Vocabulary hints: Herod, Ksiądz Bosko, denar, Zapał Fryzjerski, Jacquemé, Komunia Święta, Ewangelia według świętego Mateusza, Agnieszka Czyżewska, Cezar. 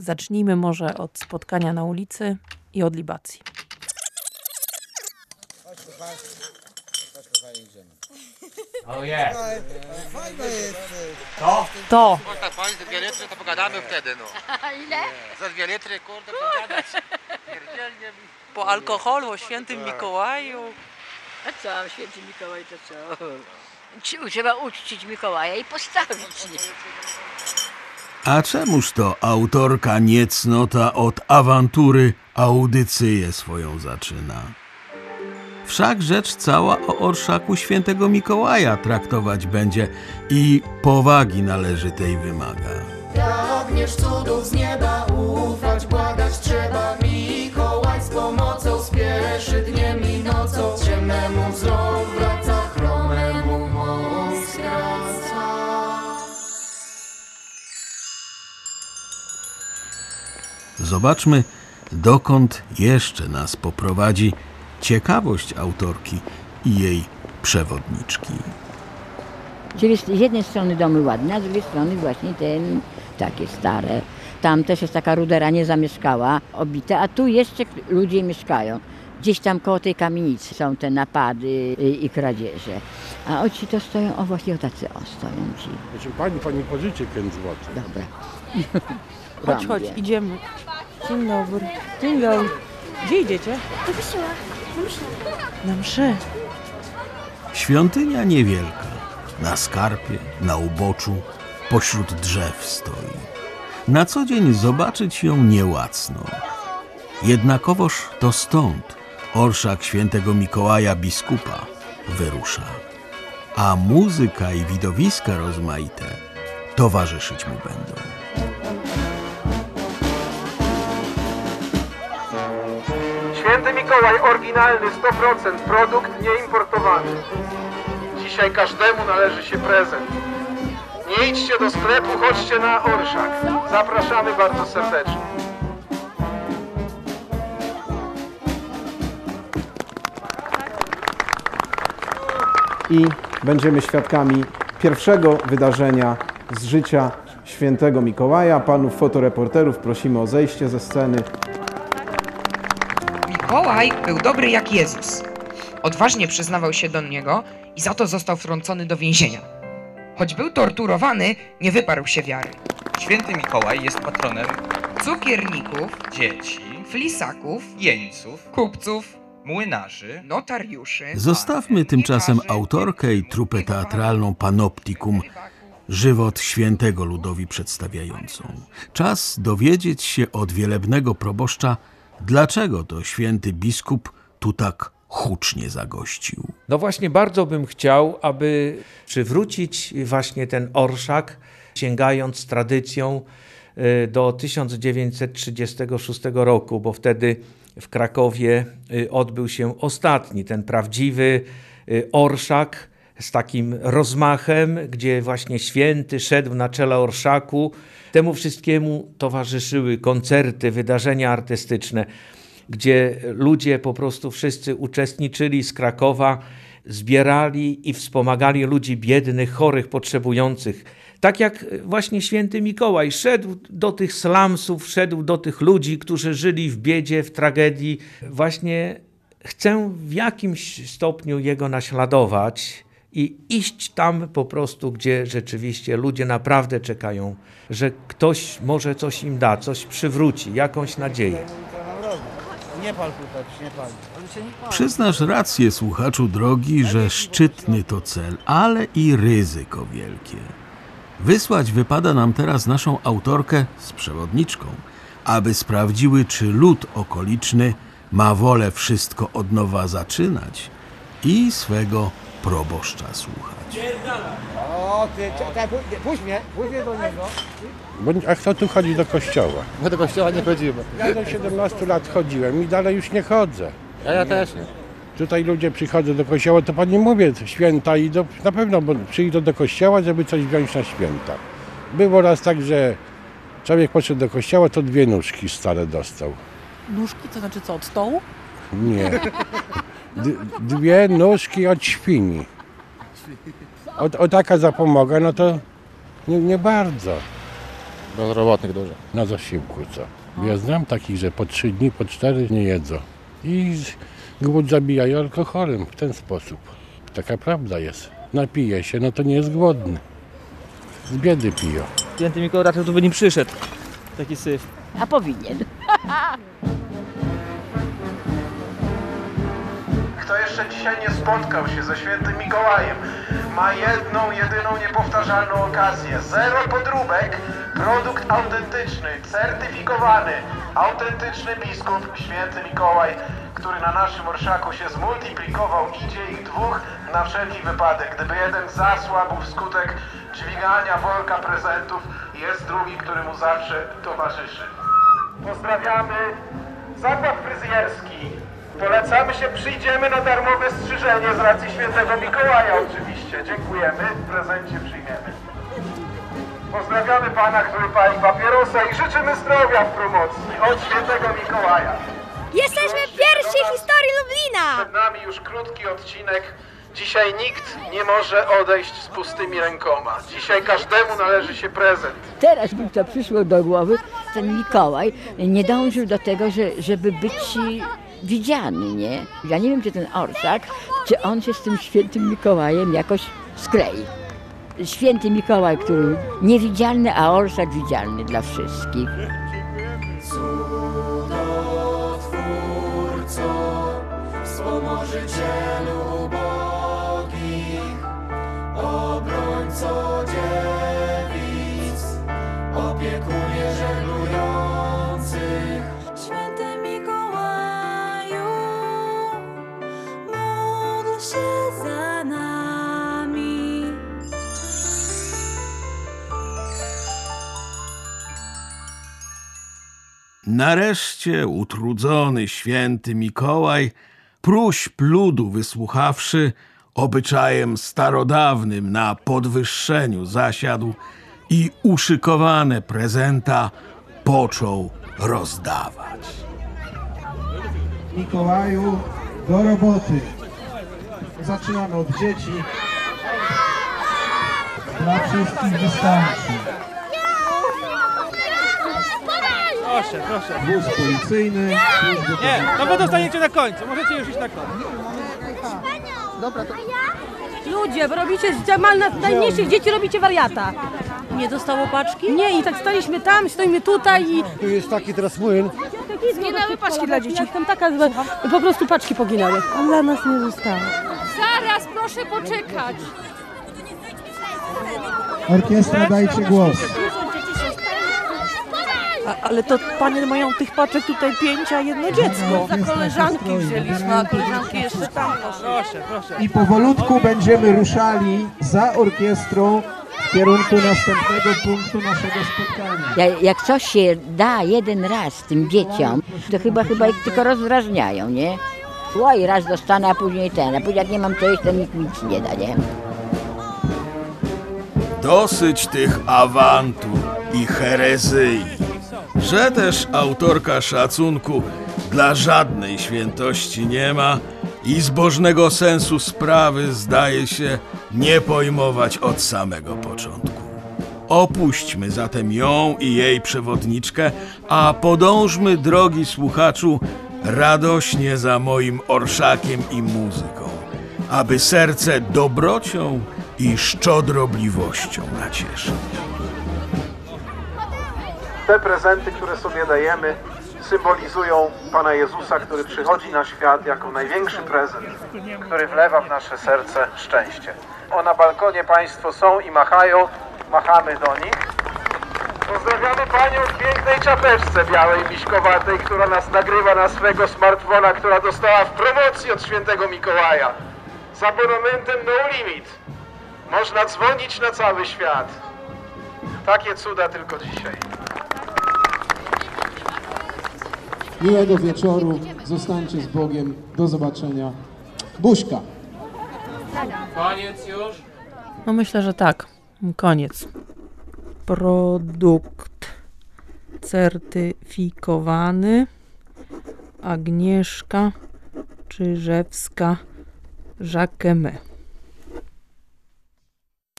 Zacznijmy może od spotkania na ulicy i od libacji. Chodź, kochanie, idziemy. O jest! Fajne jest! To! Można pani za 2 litry, to pogadamy wtedy, no. Ile? Za 2 litry, kurde, pogadać. Po alkoholu, o świętym Mikołaju. A co, święty Mikołaj to co? Trzeba uczcić Mikołaja i postawić, nie? A czemuż to autorka niecnota od awantury audycyję swoją zaczyna? Wszak rzecz cała o orszaku świętego Mikołaja traktować będzie i powagi należytej wymaga. Pragniesz cudów z nieba, ufać, błagać trzeba. Mikołaj z pomocą spieszy dniem i nocą. Ciemnemu wzrok wraca, chromemu moc skraca. Zobaczmy, dokąd jeszcze nas poprowadzi ciekawość autorki i jej przewodniczki. Czyli z jednej strony domy ładne, a z drugiej strony właśnie te takie stare. Tam też jest taka rudera niezamieszkała, obita, a tu jeszcze ludzie mieszkają. Gdzieś tam koło tej kamienicy są te napady i kradzieże. A oci to stoją, o właśnie o tacy o stoją ci. Znaczy pani pożyczy 5 zł. Dobra. Chodź, idziemy. Dzień dobry. Dzień dobry. Gdzie idziecie? Do kościoła. Na mszy. Na mszy. Świątynia niewielka. Na skarpie, na uboczu, pośród drzew stoi. Na co dzień zobaczyć ją niełacno. Jednakowoż to stąd orszak świętego Mikołaja biskupa wyrusza. A muzyka i widowiska rozmaite towarzyszyć mu będą. Święty Mikołaj oryginalny, 100%, produkt nieimportowany. Dzisiaj każdemu należy się prezent. Nie idźcie do sklepu, chodźcie na orszak. Zapraszamy bardzo serdecznie. I będziemy świadkami pierwszego wydarzenia z życia świętego Mikołaja. Panów fotoreporterów prosimy o zejście ze sceny. Mikołaj był dobry jak Jezus. Odważnie przyznawał się do niego i za to został wtrącony do więzienia. Choć był torturowany, nie wyparł się wiary. Święty Mikołaj jest patronem cukierników, dzieci, flisaków, jeńców, kupców, młynarzy, notariuszy. Zostawmy tymczasem autorkę i trupę teatralną Panoptikum, żywot świętego ludowi przedstawiającą. Czas dowiedzieć się od wielebnego proboszcza, dlaczego to święty biskup tu tak hucznie zagościł. No właśnie, bardzo bym chciał, aby przywrócić właśnie ten orszak, sięgając tradycją do 1936 roku, bo wtedy w Krakowie odbył się ostatni, ten prawdziwy orszak z takim rozmachem, gdzie właśnie święty szedł na czele orszaku. Temu wszystkiemu towarzyszyły koncerty, wydarzenia artystyczne, gdzie ludzie po prostu wszyscy uczestniczyli z Krakowa, zbierali i wspomagali ludzi biednych, chorych, potrzebujących. Tak jak właśnie święty Mikołaj szedł do tych slumsów, szedł do tych ludzi, którzy żyli w biedzie, w tragedii. Właśnie chcę w jakimś stopniu jego naśladować i iść tam po prostu, gdzie rzeczywiście ludzie naprawdę czekają, że ktoś może coś im da, coś przywróci, jakąś nadzieję. Nie pal, Pupek, nie pal. Przyznasz rację, słuchaczu drogi, że szczytny to cel, ale i ryzyko wielkie. Wysłać wypada nam teraz naszą autorkę z przewodniczką, aby sprawdziły, czy lud okoliczny ma wolę wszystko od nowa zaczynać i swego proboszcza słuchać. O, ty, pójdź mnie do niego. A kto tu chodzi do kościoła? My do kościoła nie chodzimy. Ja do 17 lat chodziłem i dalej już nie chodzę. Ja też nie. Tutaj ludzie przychodzą do kościoła, to pani mówię, święta i na pewno przyjdą do kościoła, żeby coś wziąć na święta. Było raz tak, że człowiek poszedł do kościoła, to 2 nóżki stare dostał. Nóżki? To znaczy co, od stołu? Nie. 2 nóżki od świni. O taka zapomoga, no to nie bardzo. Bezrobotnych dużo. Na zasiłku, co? Ja znam takich, że po 3 dni, po 4 nie jedzą. I głód zabijają alkoholem w ten sposób. Taka prawda jest. Napije się, no to nie jest głodny. Z biedy piją. Święty Mikołaj raczej tu by nie przyszedł. Taki syf. A powinien. Kto jeszcze dzisiaj nie spotkał się ze Świętym Mikołajem, ma jedną, jedyną niepowtarzalną okazję. 0 podróbek, produkt autentyczny, certyfikowany, autentyczny biskup Święty Mikołaj, który na naszym orszaku się zmultiplikował, idzie ich 2 na wszelki wypadek. Gdyby jeden zasłabł wskutek dźwigania worka prezentów, jest drugi, który mu zawsze towarzyszy. Pozdrawiamy, Zapał Fryzjerski. Polecamy się, przyjdziemy na darmowe strzyżenie z racji Świętego Mikołaja oczywiście. Dziękujemy, w prezencie przyjmiemy. Pozdrawiamy pana, który pali papierosa i życzymy zdrowia w promocji od Świętego Mikołaja. Jesteśmy pierwsi w historii Lublina! Przed nami już krótki odcinek. Dzisiaj nikt nie może odejść z pustymi rękoma. Dzisiaj każdemu należy się prezent. Teraz mi to przyszło do głowy. Ten Mikołaj nie dążył do tego, żeby być widziany, nie? Ja nie wiem, czy ten orszak, czy on się z tym Świętym Mikołajem jakoś sklei. Święty Mikołaj, który niewidzialny, a orszak widzialny dla wszystkich. Cudotwórco, wspomożycielu ubogich, obrońco dziewic, opiekunie żeglujących. Święty Mikołaju, módl się za nami. Nareszcie utrudzony Święty Mikołaj, próśb ludu wysłuchawszy, obyczajem starodawnym na podwyższeniu zasiadł i uszykowane prezenta począł rozdawać. Mikołaju, do roboty. Zaczynamy od dzieci. Dla wszystkich wystarczy. Proszę, proszę. Wóz policyjny. Nie, no bo dostaniecie na końcu. Możecie już iść na końcu. Dobra, to... Ludzie, wy robicie z najmniejszych dzieci robicie wariata. Nie dostało paczki? Nie, i tak staliśmy tam, stoimy tutaj i... Tu jest taki teraz młyn. Zginęły paczki dla dzieci. Tam taka, po prostu paczki poginęły. A dla nas nie zostało. Zaraz, proszę poczekać. Orkiestra, dajcie głos. Ale to panie mają tych paczek tutaj 5, a jedno dziecko. Za koleżanki wzięliśmy, a koleżanki jeszcze tam. Proszę, proszę. I powolutku będziemy ruszali za orkiestrą w kierunku następnego punktu naszego spotkania. Jak coś się da jeden raz tym dzieciom, to chyba ich tylko rozdrażniają, nie? Oj, raz dostanę, a później ten. A później jak nie mam czegoś, to nikt nic nie da, nie? Dosyć tych awantur i herezyi. Że też autorka szacunku dla żadnej świętości nie ma i zbożnego sensu sprawy zdaje się nie pojmować od samego początku. Opuśćmy zatem ją i jej przewodniczkę, a podążmy, drogi słuchaczu, radośnie za moim orszakiem i muzyką, aby serce dobrocią i szczodrobliwością nacieszyć. Te prezenty, które sobie dajemy, symbolizują Pana Jezusa, który przychodzi na świat jako największy prezent, który wlewa w nasze serce szczęście. O, na balkonie Państwo są i machają, machamy do nich. Pozdrawiamy Panią w pięknej czapeczce białej, miśkowatej, która nas nagrywa na swego smartfona, która dostała w promocji od Świętego Mikołaja. Z abonamentem No Limit. Można dzwonić na cały świat. Takie cuda tylko dzisiaj. Miłego wieczoru, zostańcie z Bogiem, do zobaczenia. Buźka. Koniec już? No myślę, że tak. Koniec. Produkt certyfikowany. Agnieszka Czyżewska, Jacquemé.